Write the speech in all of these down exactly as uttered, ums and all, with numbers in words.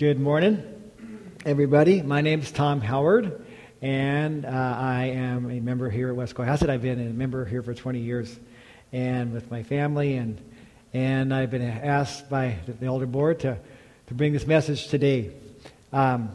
Good morning, everybody. My name is Tom Howard, and uh, I am a member here at West Cohasset. I've been a member here for twenty years, and with my family, and and I've been asked by the elder board to, to bring this message today. Um,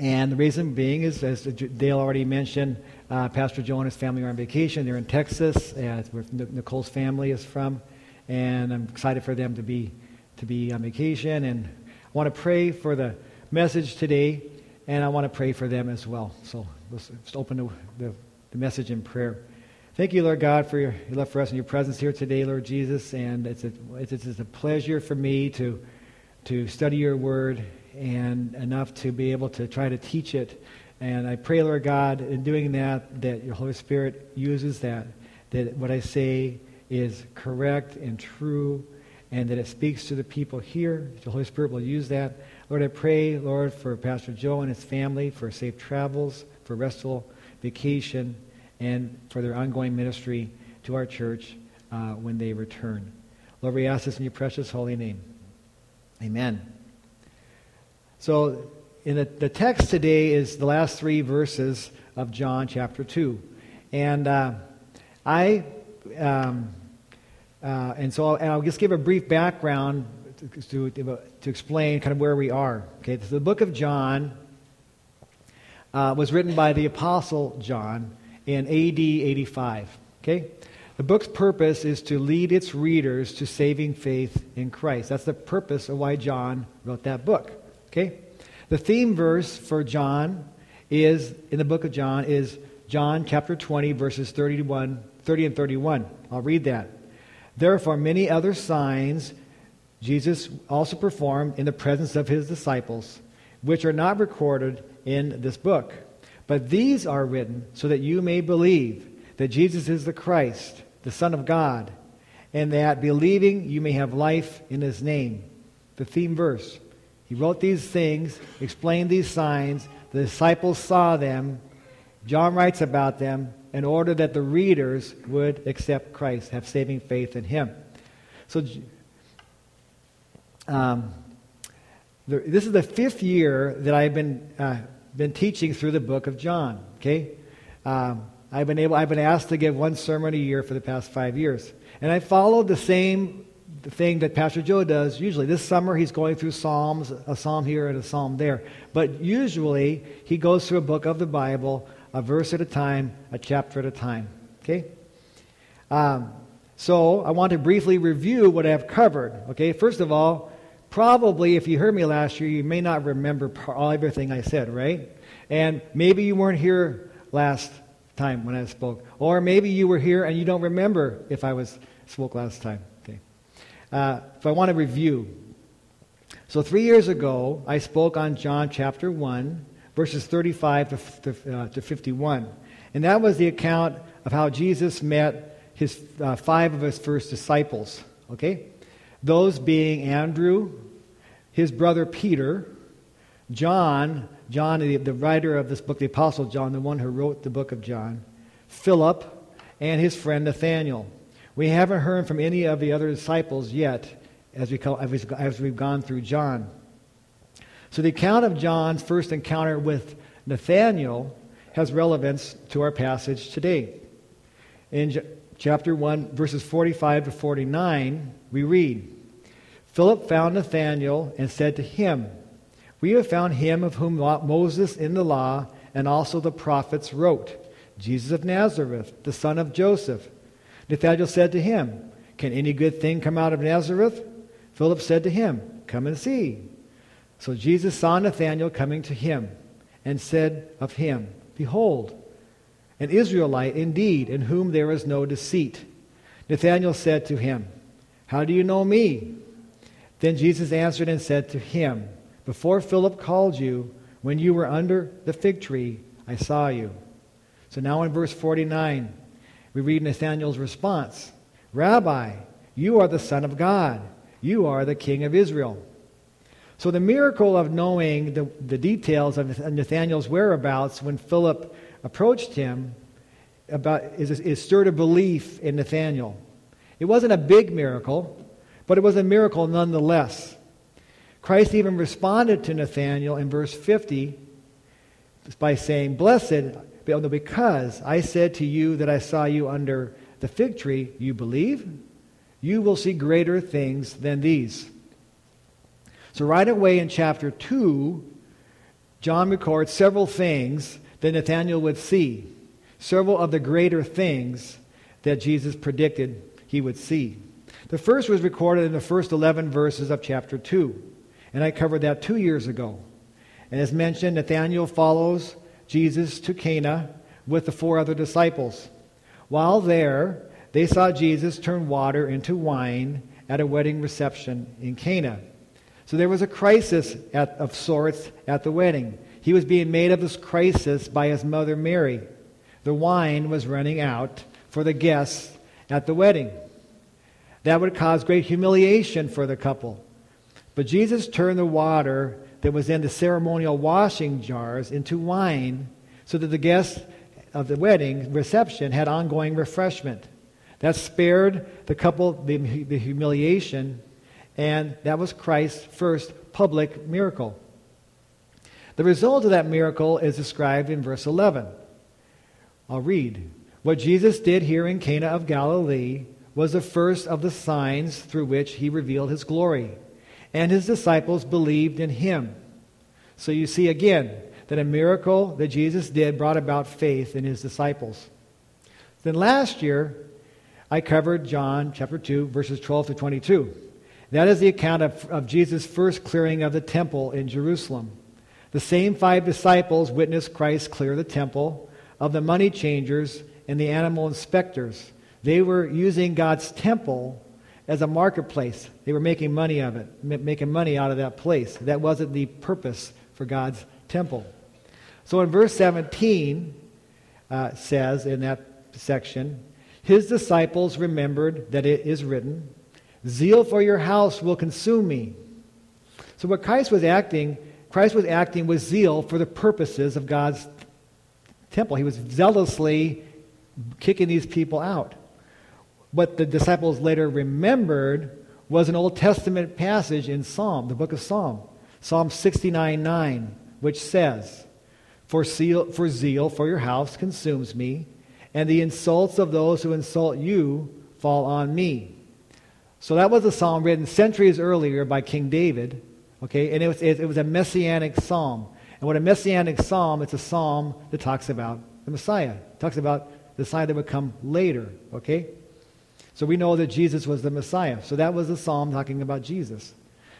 and the reason being is, as Dale already mentioned, uh, Pastor Joe and his family are on vacation. They're in Texas, and where Nicole's family is from, and I'm excited for them to be to be on vacation. And I want to pray for the message today, and I want to pray for them as well. So let's just open the, the, the message in prayer. Thank you, Lord God, for your, your love for us and your presence here today, Lord Jesus. And it's a, it's, it's a pleasure for me to to study your word and enough to be able to try to teach it. And I pray, Lord God, in doing that, that your Holy Spirit uses that, that what I say is correct and true, and that it speaks to the people here. The Holy Spirit will use that. Lord, I pray, Lord, for Pastor Joe and his family, for safe travels, for restful vacation, and for their ongoing ministry to our church uh, when they return. Lord, we ask this in your precious holy name. Amen. So, in the, the text today is the last three verses of John chapter two. And uh, I... Um, Uh, and so I'll, and I'll just give a brief background to, to, to explain kind of where we are. Okay, so the book of John uh, was written by the Apostle John in A D eighty-five. Okay, the book's purpose is to lead its readers to saving faith in Christ. That's the purpose of why John wrote that book. Okay, the theme verse for John is in the book of John is John chapter twenty verses thirty-one, thirty and thirty-one. I'll read that. Therefore, many other signs Jesus also performed in the presence of his disciples, which are not recorded in this book. But these are written so that you may believe that Jesus is the Christ, the Son of God, and that believing you may have life in his name. The theme verse. He wrote these things, explained these signs. The disciples saw them. John writes about them, in order that the readers would accept Christ, have saving faith in him. So um, the, this is the fifth year that I've been uh, been teaching through the book of John. Okay, um, I've been able I've been asked to give one sermon a year for the past five years, and I followed the same thing that Pastor Joe does usually. This summer he's going through Psalms, a psalm here and a psalm there, but usually he goes through a book of the Bible, a verse at a time, a chapter at a time. Okay? Um, so, I want to briefly review what I've covered. Okay? First of all, probably if you heard me last year, you may not remember all everything I said, right? And maybe you weren't here last time when I spoke. Or maybe you were here and you don't remember if I was spoke last time. Okay? Uh, so, I want to review. So, three years ago, I spoke on John chapter one, verses thirty-five to fifty-one. And that was the account of how Jesus met his uh, five of his first disciples. Okay? Those being Andrew, his brother Peter, John, John the, the writer of this book, the Apostle John, the one who wrote the book of John, Philip, and his friend Nathanael. We haven't heard from any of the other disciples yet as, we call, as we've gone through John. So the account of John's first encounter with Nathanael has relevance to our passage today. In chapter one, verses forty-five to forty-nine, we read, Philip found Nathanael and said to him, we have found him of whom Moses in the law and also the prophets wrote, Jesus of Nazareth, the son of Joseph. Nathanael said to him, can any good thing come out of Nazareth? Philip said to him, come and see. So Jesus saw Nathanael coming to him and said of him, behold, an Israelite indeed, in whom there is no deceit. Nathanael said to him, how do you know me? Then Jesus answered and said to him, before Philip called you, when you were under the fig tree, I saw you. So now in verse forty-nine, we read Nathanael's response, Rabbi, you are the Son of God. You are the King of Israel. So the miracle of knowing the, the details of Nathanael's whereabouts when Philip approached him about, is, is stirred a belief in Nathanael. It wasn't a big miracle, but it was a miracle nonetheless. Christ even responded to Nathanael in verse fifty by saying, "Blessed, because I said to you that I saw you under the fig tree, you believe? You will see greater things than these." So right away in chapter two, John records several things that Nathanael would see, several of the greater things that Jesus predicted he would see. The first was recorded in the first eleven verses of chapter two, and I covered that two years ago. And as mentioned, Nathanael follows Jesus to Cana with the four other disciples. While there, they saw Jesus turn water into wine at a wedding reception in Cana. So there was a crisis at, of sorts at the wedding. He was being made of this crisis by his mother Mary. The wine was running out for the guests at the wedding. That would cause great humiliation for the couple. But Jesus turned the water that was in the ceremonial washing jars into wine so that the guests of the wedding reception had ongoing refreshment. That spared the couple the, the humiliation, and that was Christ's first public miracle. The result of that miracle is described in verse eleven. I'll read. What Jesus did here in Cana of Galilee was the first of the signs through which he revealed his glory, and his disciples believed in him. So you see again that a miracle that Jesus did brought about faith in his disciples. Then last year, I covered John chapter two, verses twelve to twenty-two. That is the account of, of Jesus' first clearing of the temple in Jerusalem. The same five disciples witnessed Christ clear the temple of the money changers and the animal inspectors. They were using God's temple as a marketplace. They were making money of it, making money out of that place. That wasn't the purpose for God's temple. So in verse seventeen, uh, says in that section, his disciples remembered that it is written, "Zeal for your house will consume me." So what Christ was acting, Christ was acting with zeal for the purposes of God's temple. He was zealously kicking these people out. What the disciples later remembered was an Old Testament passage in Psalm, the book of Psalm, Psalm sixty-nine nine, which says, for zeal, for zeal for your house consumes me, and the insults of those who insult you fall on me. So that was a psalm written centuries earlier by King David, okay, and it was, it was a messianic psalm. And what a messianic psalm, it's a psalm that talks about the Messiah, it talks about the Messiah that would come later, okay? So we know that Jesus was the Messiah. So that was the psalm talking about Jesus.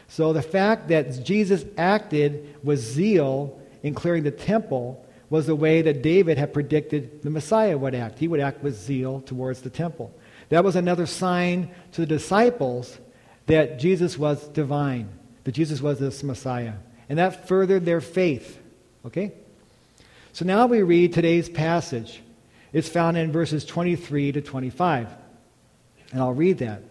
So the fact that Jesus acted with zeal in clearing the temple was the way that David had predicted the Messiah would act. He would act with zeal towards the temple. That was another sign to the disciples that Jesus was divine, that Jesus was this Messiah. And that furthered their faith. Okay? So now we read today's passage. It's found in verses twenty-three to twenty-five. And I'll read that.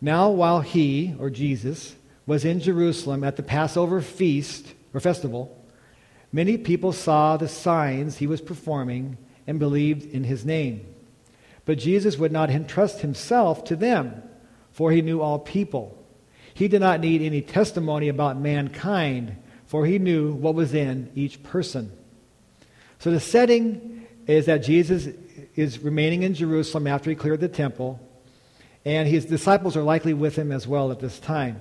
Now while he, or Jesus, was in Jerusalem at the Passover feast, or festival, many people saw the signs he was performing and believed in his name. But Jesus would not entrust himself to them, for he knew all people. He did not need any testimony about mankind, for he knew what was in each person. So the setting is that Jesus is remaining in Jerusalem after he cleared the temple, and his disciples are likely with him as well at this time.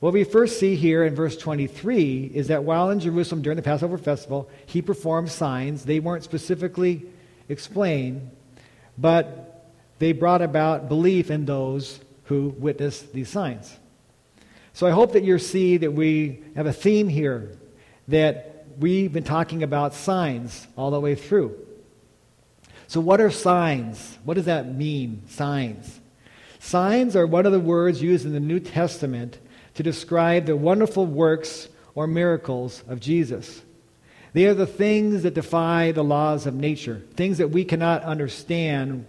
What we first see here in verse twenty-three is that while in Jerusalem during the Passover festival, he performed signs. They weren't specifically explained, but they brought about belief in those who witnessed these signs. So I hope that you see that we have a theme here, that we've been talking about signs all the way through. So what are signs? What does that mean, signs? Signs are one of the words used in the New Testament to describe the wonderful works or miracles of Jesus. They are the things that defy the laws of nature, things that we cannot understand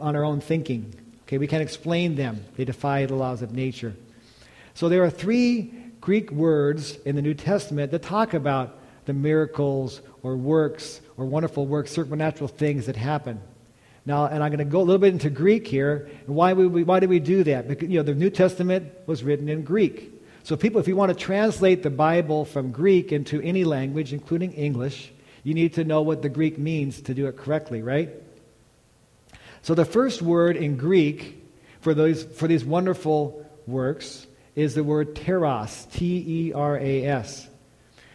on our own thinking. Okay, we can't explain them. They defy the laws of nature. So there are three Greek words in the New Testament that talk about the miracles or works or wonderful works, supernatural things that happen. Now, and I'm going to go a little bit into Greek here. And why we, why do we do that? Because, you know, the New Testament was written in Greek. So people, if you want to translate the Bible from Greek into any language, including English, you need to know what the Greek means to do it correctly, right? So the first word in Greek for those for these wonderful works is the word teras, T E R A S,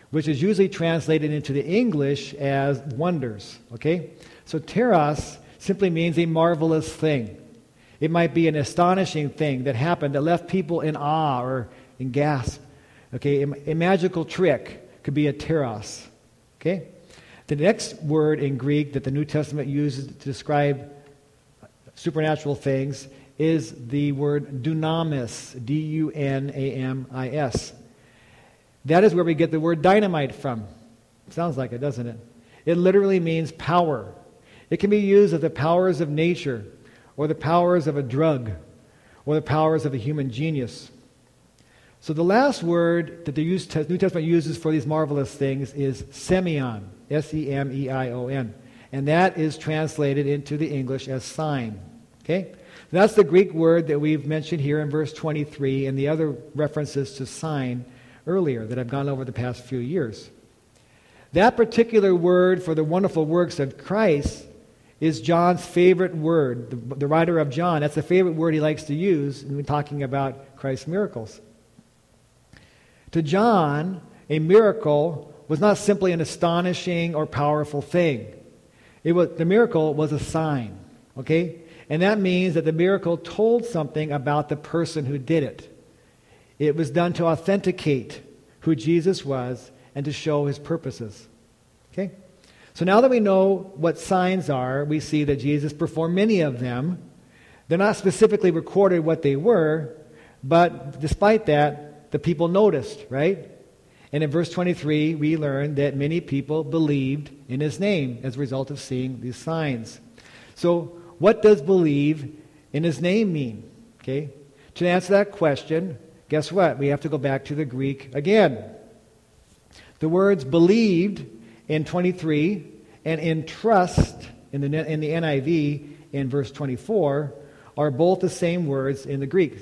which is usually translated into the English as wonders, okay? So teras simply means a marvelous thing. It might be an astonishing thing that happened that left people in awe or in gasp, okay? A, a magical trick could be a teras, okay? The next word in Greek that the New Testament uses to describe supernatural things is the word dunamis, D U N A M I S. That is where we get the word dynamite from. Sounds like it, doesn't it? It literally means power. It can be used as the powers of nature, or the powers of a drug, or the powers of a human genius. So the last word that the New Testament uses for these marvelous things is sēmeion, S E M E I O N. And that is translated into the English as sign. Okay? That's the Greek word that we've mentioned here in verse twenty-three and the other references to sign earlier that I've gone over the past few years. That particular word for the wonderful works of Christ is John's favorite word. The, the writer of John, that's the favorite word he likes to use when talking about Christ's miracles. To John, a miracle was not simply an astonishing or powerful thing. It was, the miracle was a sign, okay? And that means that the miracle told something about the person who did it. It was done to authenticate who Jesus was and to show his purposes, okay? So now that we know what signs are, we see that Jesus performed many of them. They're not specifically recorded what they were, but despite that, the people noticed, right? And in verse twenty-three, we learn that many people believed in his name as a result of seeing these signs. So what does believe in his name mean? Okay. To answer that question, guess what? We have to go back to the Greek again. The words believed in twenty-three and in trust in the, in the N I V in verse twenty-four are both the same words in the Greek.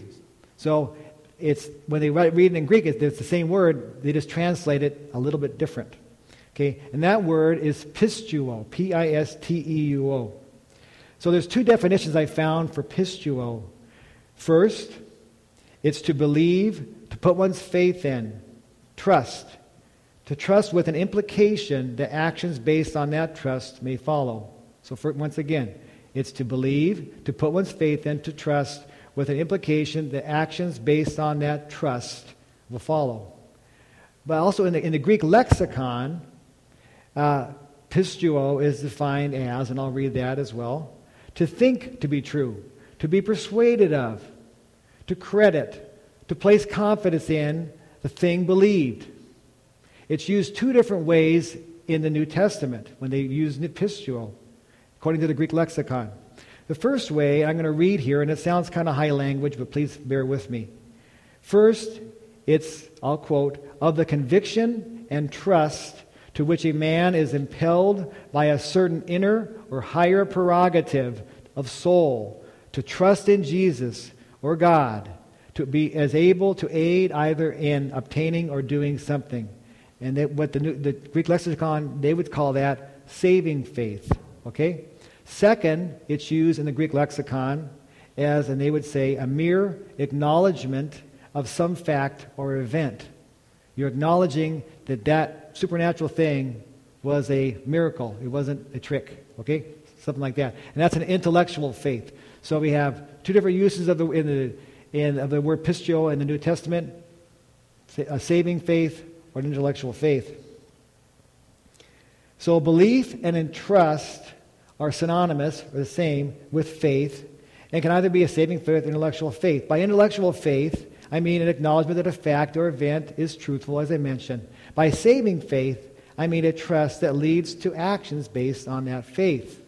So it's when they write, read it in Greek, it's the same word. They just translate it a little bit different. Okay, and that word is pisteuo, P I S T E U O. So there's two definitions I found for pisteuo. First, it's to believe, to put one's faith in, trust, to trust with an implication that actions based on that trust may follow. So for, once again, it's to believe, to put one's faith in, to trust, with an implication that actions based on that trust will follow. But also in the, in the Greek lexicon, uh, pisteuo is defined as, and I'll read that as well, to think to be true, to be persuaded of, to credit, to place confidence in the thing believed. It's used two different ways in the New Testament when they use pisteuo, according to the Greek lexicon. The first way, I'm going to read here, and it sounds kind of high language, but please bear with me. First, it's, I'll quote, of the conviction and trust to which a man is impelled by a certain inner or higher prerogative of soul to trust in Jesus or God, to be as able to aid either in obtaining or doing something. And that what the, new, the Greek lexicon, they would call that saving faith, okay? Second, it's used in the Greek lexicon as, and they would say, a mere acknowledgement of some fact or event. You're acknowledging that that supernatural thing was a miracle. It wasn't a trick, okay? Something like that. And that's an intellectual faith. So we have two different uses of the in the in of the word pisteuo in the New Testament, a saving faith or an intellectual faith. So belief and in trust are synonymous, or the same, with faith, and can either be a saving faith or intellectual faith. By intellectual faith, I mean an acknowledgement that a fact or event is truthful, as I mentioned. By saving faith, I mean a trust that leads to actions based on that faith.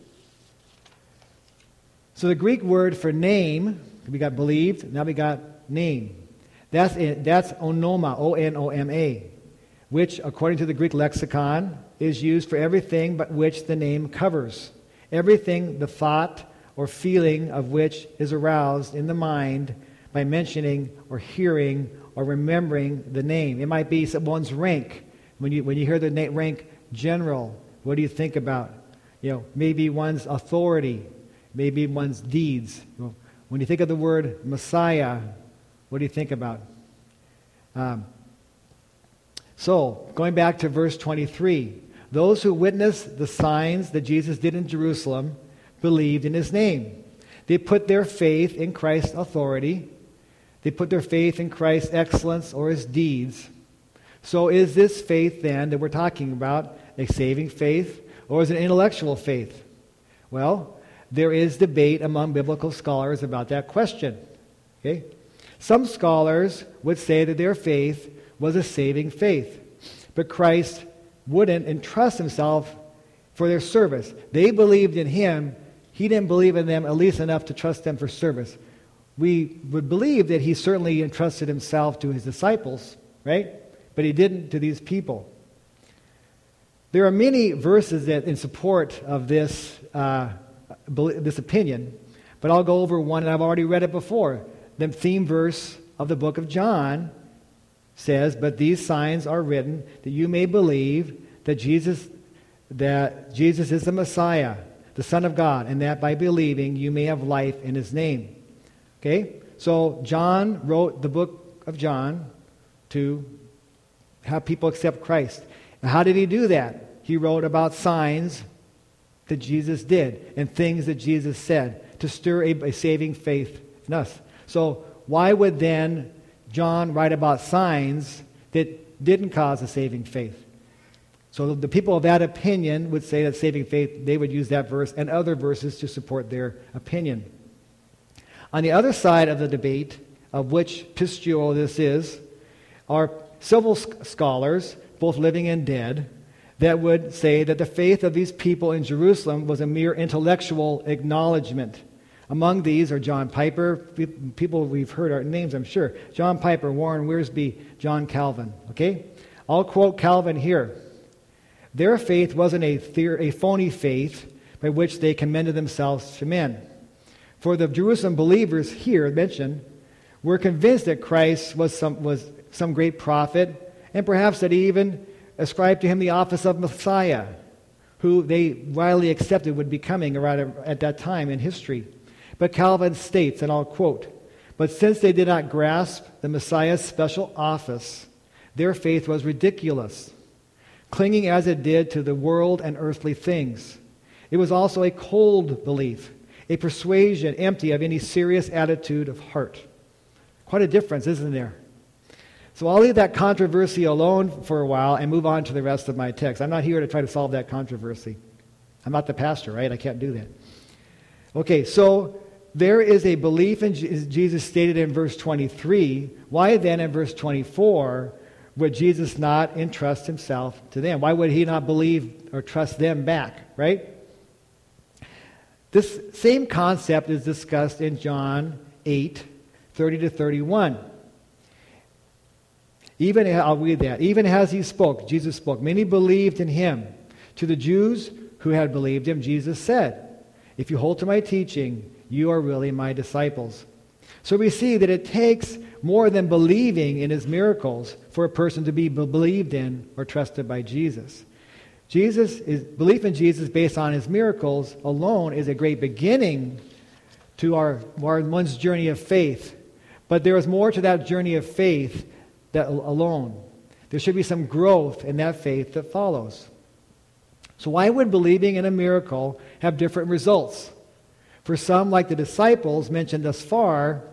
So the Greek word for name, we got believed, now we got name. That's it, that's onoma, O N O M A, which, according to the Greek lexicon, is used for everything but which the name covers. Everything the thought or feeling of which is aroused in the mind by mentioning or hearing or remembering the name. It might be someone's rank. When you when you hear the na- rank general, what do you think about? You know, maybe one's authority, maybe one's deeds. When you think of the word Messiah, what do you think about? Um, so, going back to verse twenty-three, those who witnessed the signs that Jesus did in Jerusalem believed in his name. They put their faith in Christ's authority. They put their faith in Christ's excellence or his deeds. So is this faith then that we're talking about a saving faith, or is it an intellectual faith? Well, there is debate among biblical scholars about that question. Okay? Some scholars would say that their faith was a saving faith, but Christ wouldn't entrust himself for their service. They believed in him. He didn't believe in them at least enough to trust them for service. We would believe that he certainly entrusted himself to his disciples, right? But he didn't to these people. There are many verses that in support of this uh, this opinion, but I'll go over one, and I've already read it before. The theme verse of the book of John says, "But these signs are written that you may believe that Jesus that Jesus is the Messiah, the Son of God, and that by believing you may have life in his name." Okay? So John wrote the book of John to have people accept Christ. And how did he do that? He wrote about signs that Jesus did and things that Jesus said to stir a, a saving faith in us. So why would then John write about signs that didn't cause a saving faith? So the people of that opinion would say that saving faith, they would use that verse and other verses to support their opinion. On the other side of the debate, of which pisteuo this is, are several scholars, both living and dead, that would say that the faith of these people in Jerusalem was a mere intellectual acknowledgement. Among these are John Piper, people we've heard our names, I'm sure. John Piper, Warren Wiersbe, John Calvin. Okay? I'll quote Calvin here. Their faith wasn't a, theor- a phony faith by which they commended themselves to men. For the Jerusalem believers here mentioned were convinced that Christ was some was some great prophet, and perhaps that he even ascribed to him the office of Messiah, who they widely accepted would be coming around at that time in history. But Calvin states, and I'll quote, "But since they did not grasp the Messiah's special office, their faith was ridiculous, clinging as it did to the world and earthly things. It was also a cold belief, a persuasion empty of any serious attitude of heart." Quite a difference, isn't there? So I'll leave that controversy alone for a while and move on to the rest of my text. I'm not here to try to solve that controversy. I'm not the pastor, right? I can't do that. Okay, so there is a belief in Jesus stated in verse twenty-three. Why then in verse twenty-four would Jesus not entrust himself to them? Why would he not believe or trust them back, right? This same concept is discussed in John eight, thirty to thirty-one. Even, I'll read that. Even as he spoke, Jesus spoke, many believed in him. To the Jews who had believed him, Jesus said, "If you hold to my teaching, you are really my disciples." So we see that it takes more than believing in his miracles for a person to be believed in or trusted by Jesus. Jesus is, belief in Jesus based on his miracles alone is a great beginning to our, our one's journey of faith. But there is more to that journey of faith that alone. There should be some growth in that faith that follows. So why would believing in a miracle have different results? For some, like the disciples mentioned thus far,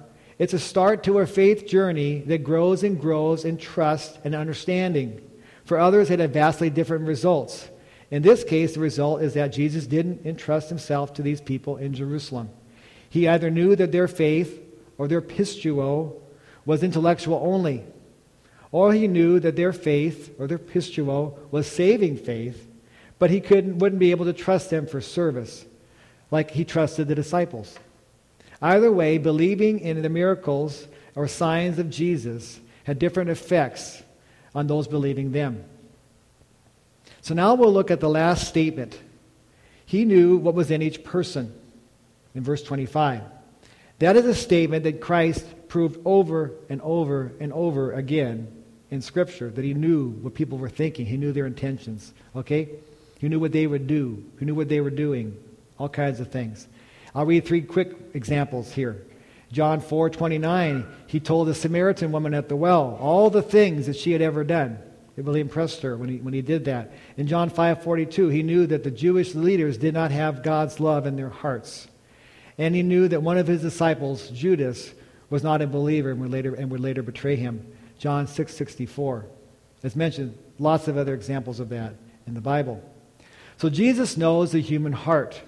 it's a start to a faith journey that grows and grows in trust and understanding. For others, it had vastly different results. In this case, the result is that Jesus didn't entrust himself to these people in Jerusalem. He either knew that their faith or their pisteuo was intellectual only, or he knew that their faith, or their pisteuo, was saving faith, but he couldn't, wouldn't be able to trust them for service, like he trusted the disciples. Either way, believing in the miracles or signs of Jesus had different effects on those believing them. So now we'll look at the last statement. He knew what was in each person, in verse twenty-five. That is a statement that Christ proved over and over and over again in Scripture that he knew what people were thinking. He knew their intentions. Okay? He knew what they would do. He knew what they were doing. All kinds of things. I'll read three quick examples here. John four twenty-nine, he told the Samaritan woman at the well all the things that she had ever done. It really impressed her when he when he did that. In John five forty-two, he knew that the Jewish leaders did not have God's love in their hearts. And he knew that one of his disciples, Judas, was not a believer and would later and would later betray him. John six sixty-four. As mentioned, lots of other examples of that in the Bible. So Jesus knows the human heart.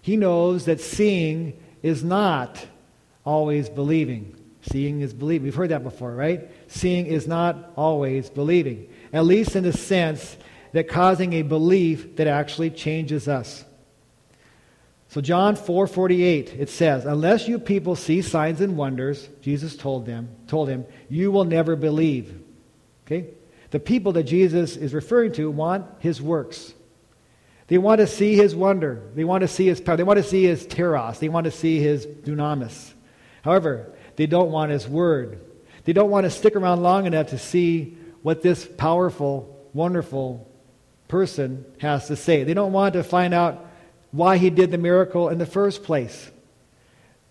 He knows that seeing is not always believing. Seeing is believing. We've heard that before, right? Seeing is not always believing. At least in the sense that causing a belief that actually changes us. So John four forty-eight, it says, unless you people see signs and wonders, Jesus told them, told him, you will never believe. Okay? The people that Jesus is referring to want his works. They want to see his wonder. They want to see his power. They want to see his teras. They want to see his dunamis. However, they don't want his word. They don't want to stick around long enough to see what this powerful, wonderful person has to say. They don't want to find out why he did the miracle in the first place.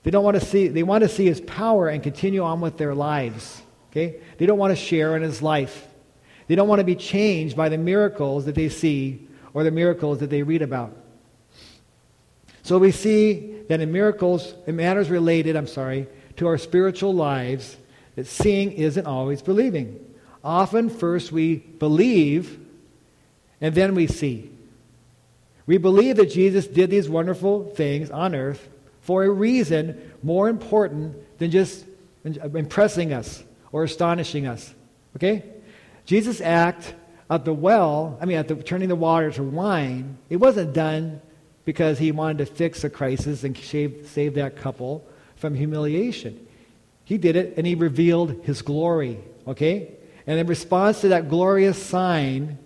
They don't want to see, they want to see his power and continue on with their lives. Okay? They don't want to share in his life. They don't want to be changed by the miracles that they see or the miracles that they read about. So we see that in miracles, in matters related, I'm sorry, to our spiritual lives, that seeing isn't always believing. Often first we believe and then we see. We believe that Jesus did these wonderful things on earth for a reason more important than just impressing us or astonishing us. Okay? Jesus' act at the well, I mean at the turning the water to wine, it wasn't done because he wanted to fix a crisis and save, save that couple from humiliation. He did it and he revealed his glory. Okay? And in response to that glorious sign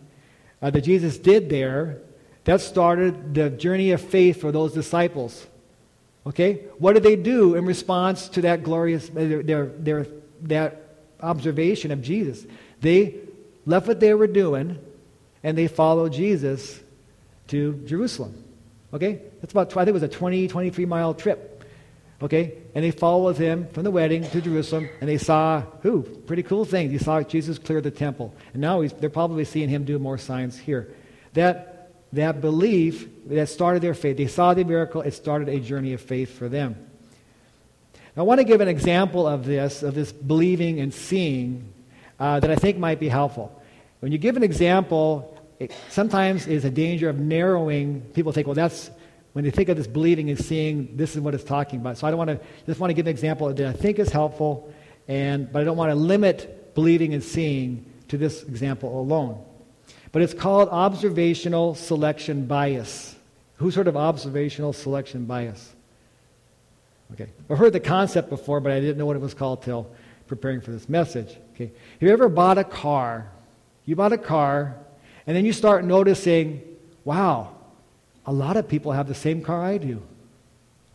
uh, that Jesus did there, that started the journey of faith for those disciples. Okay? What did they do in response to that glorious, their, their, their that observation of Jesus? They left what they were doing and they followed Jesus to Jerusalem. Okay? That's about, I think it was a twenty, twenty-three mile trip. Okay, and they followed him from the wedding to Jerusalem, and they saw, who? Pretty cool things. They saw Jesus clear the temple. And now he's, they're probably seeing him do more signs here. That that belief, that started their faith. They saw the miracle. It started a journey of faith for them. Now, I want to give an example of this, of this believing and seeing, uh, that I think might be helpful. When you give an example, it sometimes is a danger of narrowing. People think, well, that's, when they think of this believing and seeing, this is what it's talking about. So I don't want to just want to give an example that I think is helpful, and but I don't want to limit believing and seeing to this example alone. But it's called observational selection bias. Who's heard of observational selection bias? Okay, I've heard the concept before, but I didn't know what it was called till preparing for this message. Okay, have you ever bought a car? You bought a car, and then you start noticing, wow. A lot of people have the same car I do.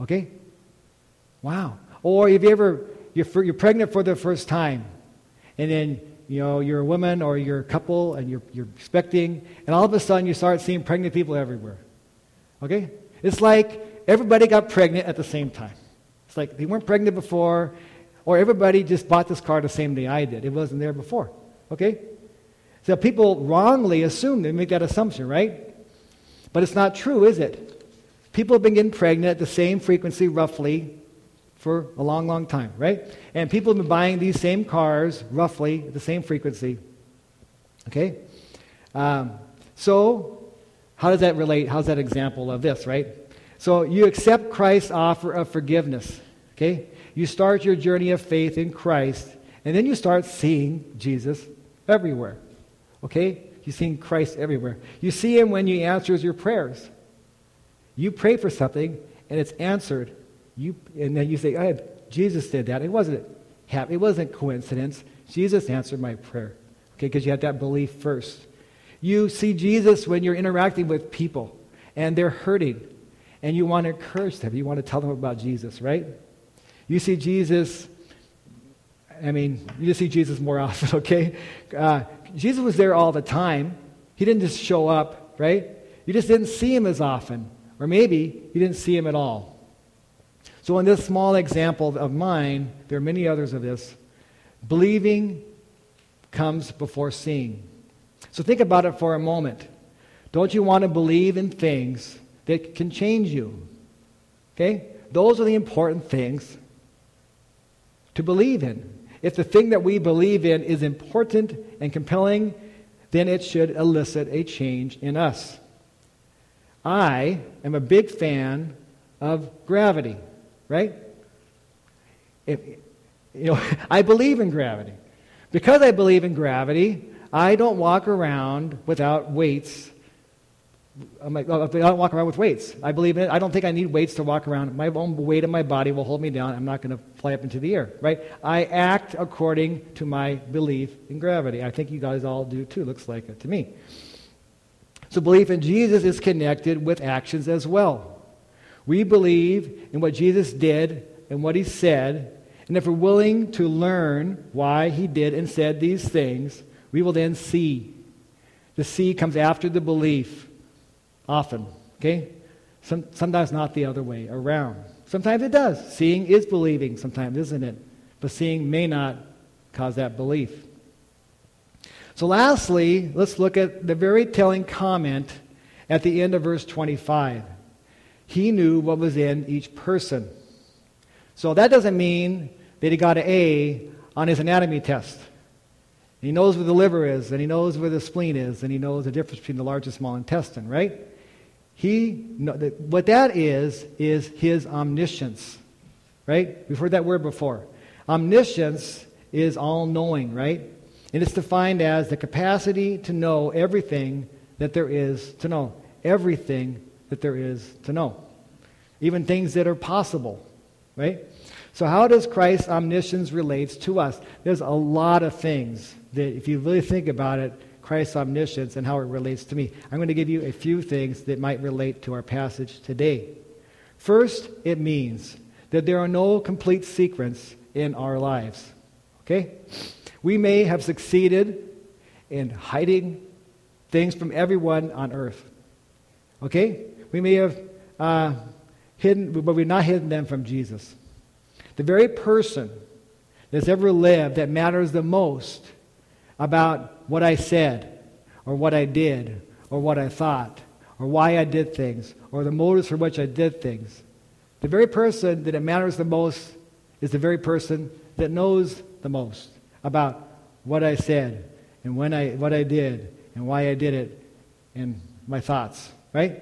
Okay? Wow. Or if you ever, you're, you're pregnant for the first time, and then, you know, you're a woman or you're a couple and you're, you're expecting, and all of a sudden you start seeing pregnant people everywhere. Okay? It's like everybody got pregnant at the same time. It's like they weren't pregnant before, or everybody just bought this car the same day I did. It wasn't there before. Okay? So people wrongly assume, they make that assumption, right? But it's not true, is it? People have been getting pregnant at the same frequency roughly for a long, long time, right? And people have been buying these same cars roughly at the same frequency, okay? Um, so how does that relate? How's that example of this, right? So you accept Christ's offer of forgiveness, okay? You start your journey of faith in Christ, and then you start seeing Jesus everywhere, okay? You've seen Christ everywhere. You see him when he answers your prayers. You pray for something, and it's answered. You And then you say, oh, Jesus did that. It wasn't it wasn't coincidence. Jesus answered my prayer. Okay, because you had that belief first. You see Jesus when you're interacting with people, and they're hurting, and you want to encourage them. You want to tell them about Jesus, right? You see Jesus I mean, you just see Jesus more often, okay? Uh, Jesus was there all the time. He didn't just show up, right? You just didn't see him as often. Or maybe you didn't see him at all. So in this small example of mine, there are many others of this, believing comes before seeing. So think about it for a moment. Don't you want to believe in things that can change you? Okay? Those are the important things to believe in. If the thing that we believe in is important and compelling, then it should elicit a change in us. I am a big fan of gravity, right? If, you know, I believe in gravity. Because I believe in gravity, I don't walk around without weights. I'm like, I don't walk around with weights. I believe in it. I don't think I need weights to walk around. My own weight in my body will hold me down. I'm not going to fly up into the air, right? I act according to my belief in gravity. I think you guys all do too. Looks like it to me. So belief in Jesus is connected with actions as well. We believe in what Jesus did and what he said, and if we're willing to learn why he did and said these things, we will then see. The see comes after the belief, often, okay? Some, sometimes not the other way around. Sometimes it does. Seeing is believing sometimes, isn't it? But seeing may not cause that belief. So lastly, let's look at the very telling comment at the end of verse twenty-five. He knew what was in each person. So that doesn't mean that he got an A on his anatomy test. He knows where the liver is, and he knows where the spleen is, and he knows the difference between the large and small intestine, right? He, what that is, is his omniscience, right? We've heard that word before. Omniscience is all-knowing, right? And it's defined as the capacity to know everything that there is to know. Everything that there is to know. Even things that are possible, right? So how does Christ's omniscience relates to us? There's a lot of things that, if you really think about it, Christ's omniscience and how it relates to me. I'm going to give you a few things that might relate to our passage today. First, it means that there are no complete secrets in our lives, okay? We may have succeeded in hiding things from everyone on earth. Okay? We may have uh, hidden, but we've not hidden them from Jesus. The very person that's ever lived that matters the most about what I said or what I did or what I thought or why I did things or the motives for which I did things, the very person that it matters the most is the very person that knows the most about what I said and when I what I did and why I did it and my thoughts, right?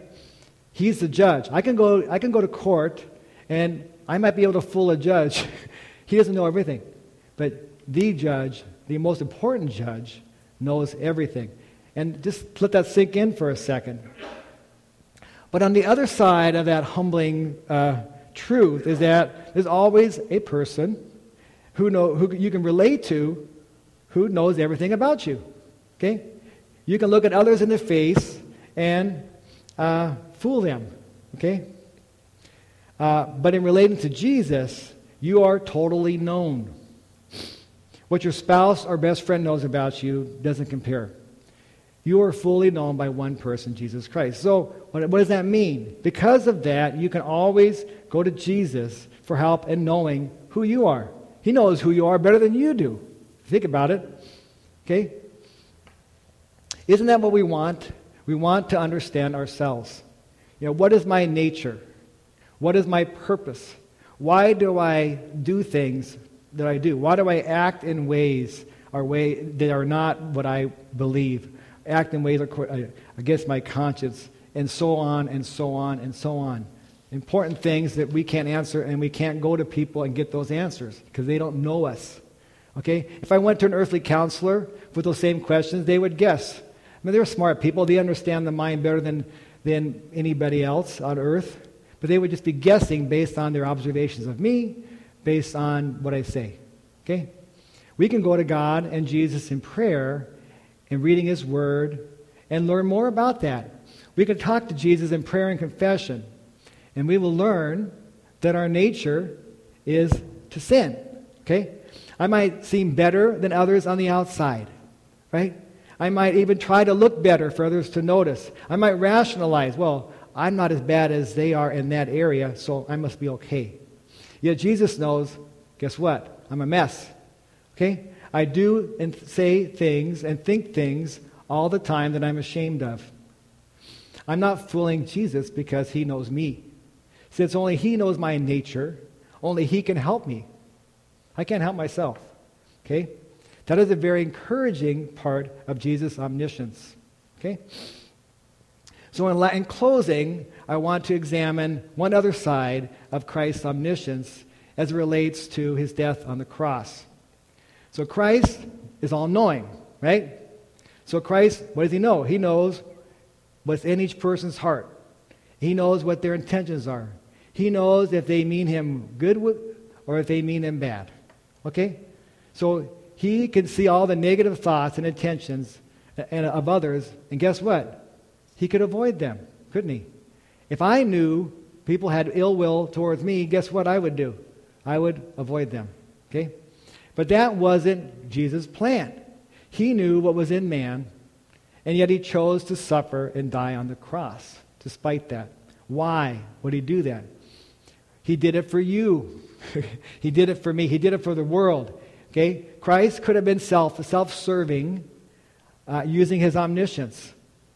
He's the judge. I can go I can go to court and I might be able to fool a judge. He doesn't know everything. But the judge, the most important judge, knows everything. And just let that sink in for a second. But on the other side of that humbling uh, truth is that there's always a person Who know who you can relate to, who knows everything about you. Okay, you can look at others in the face and uh, fool them. Okay, uh, but in relating to Jesus, you are totally known. What your spouse or best friend knows about you doesn't compare. You are fully known by one person, Jesus Christ. So what, what does that mean? Because of that, you can always go to Jesus for help in knowing who you are. He knows who you are better than you do. Think about it. Okay? Isn't that what we want? We want to understand ourselves. You know, what is my nature? What is my purpose? Why do I do things that I do? Why do I act in ways or way that are not what I believe? Act in ways against my conscience, and so on and so on and so on. Important things that we can't answer, and we can't go to people and get those answers because they don't know us. Okay? If I went to an earthly counselor with those same questions, they would guess. I mean, they're smart people. They understand the mind better than, than anybody else on earth. But they would just be guessing based on their observations of me, based on what I say. Okay? We can go to God and Jesus in prayer and reading his word and learn more about that. We can talk to Jesus in prayer and confession. And we will learn that our nature is to sin, okay? I might seem better than others on the outside, right? I might even try to look better for others to notice. I might rationalize, well, I'm not as bad as they are in that area, so I must be okay. Yet Jesus knows, guess what? I'm a mess, okay? I do and say things and think things all the time that I'm ashamed of. I'm not fooling Jesus because he knows me. Since only he knows my nature, only he can help me. I can't help myself, okay? That is a very encouraging part of Jesus' omniscience, okay? So in, la- in closing, I want to examine one other side of Christ's omniscience as it relates to his death on the cross. So Christ is all-knowing, right? So Christ, what does he know? He knows what's in each person's heart. He knows what their intentions are. He knows if they mean him good or if they mean him bad, okay? So he can see all the negative thoughts and intentions of others, and guess what? He could avoid them, couldn't he? If I knew people had ill will towards me, guess what I would do? I would avoid them, okay? But that wasn't Jesus' plan. He knew what was in man, and yet he chose to suffer and die on the cross despite that. Why would he do that? He did it for you. He did it for me. He did it for the world, okay? Christ could have been self, self-serving uh, using his omniscience.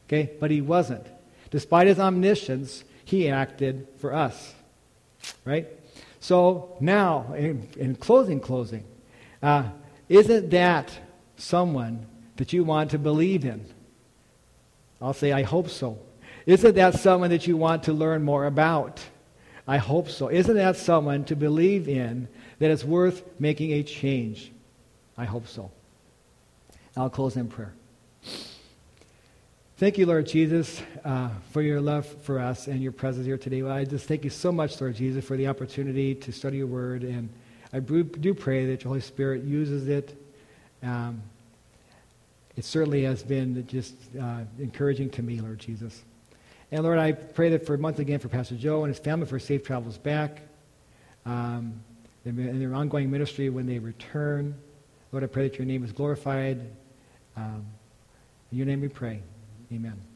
Okay, but he wasn't. Despite his omniscience, he acted for us, right? So now, in, in closing, closing, uh, isn't that someone that you want to believe in? I'll say, I hope so. Isn't that someone that you want to learn more about? I hope so. Isn't that someone to believe in that it's worth making a change? I hope so. I'll close in prayer. Thank you, Lord Jesus, uh, for your love for us and your presence here today. Well, I just thank you so much, Lord Jesus, for the opportunity to study your word. And I do pray that your Holy Spirit uses it. Um, it certainly has been just uh, encouraging to me, Lord Jesus. And Lord, I pray that for once again for Pastor Joe and his family for safe travels back um, and their ongoing ministry when they return. Lord, I pray that your name is glorified. Um, in your name we pray. Amen.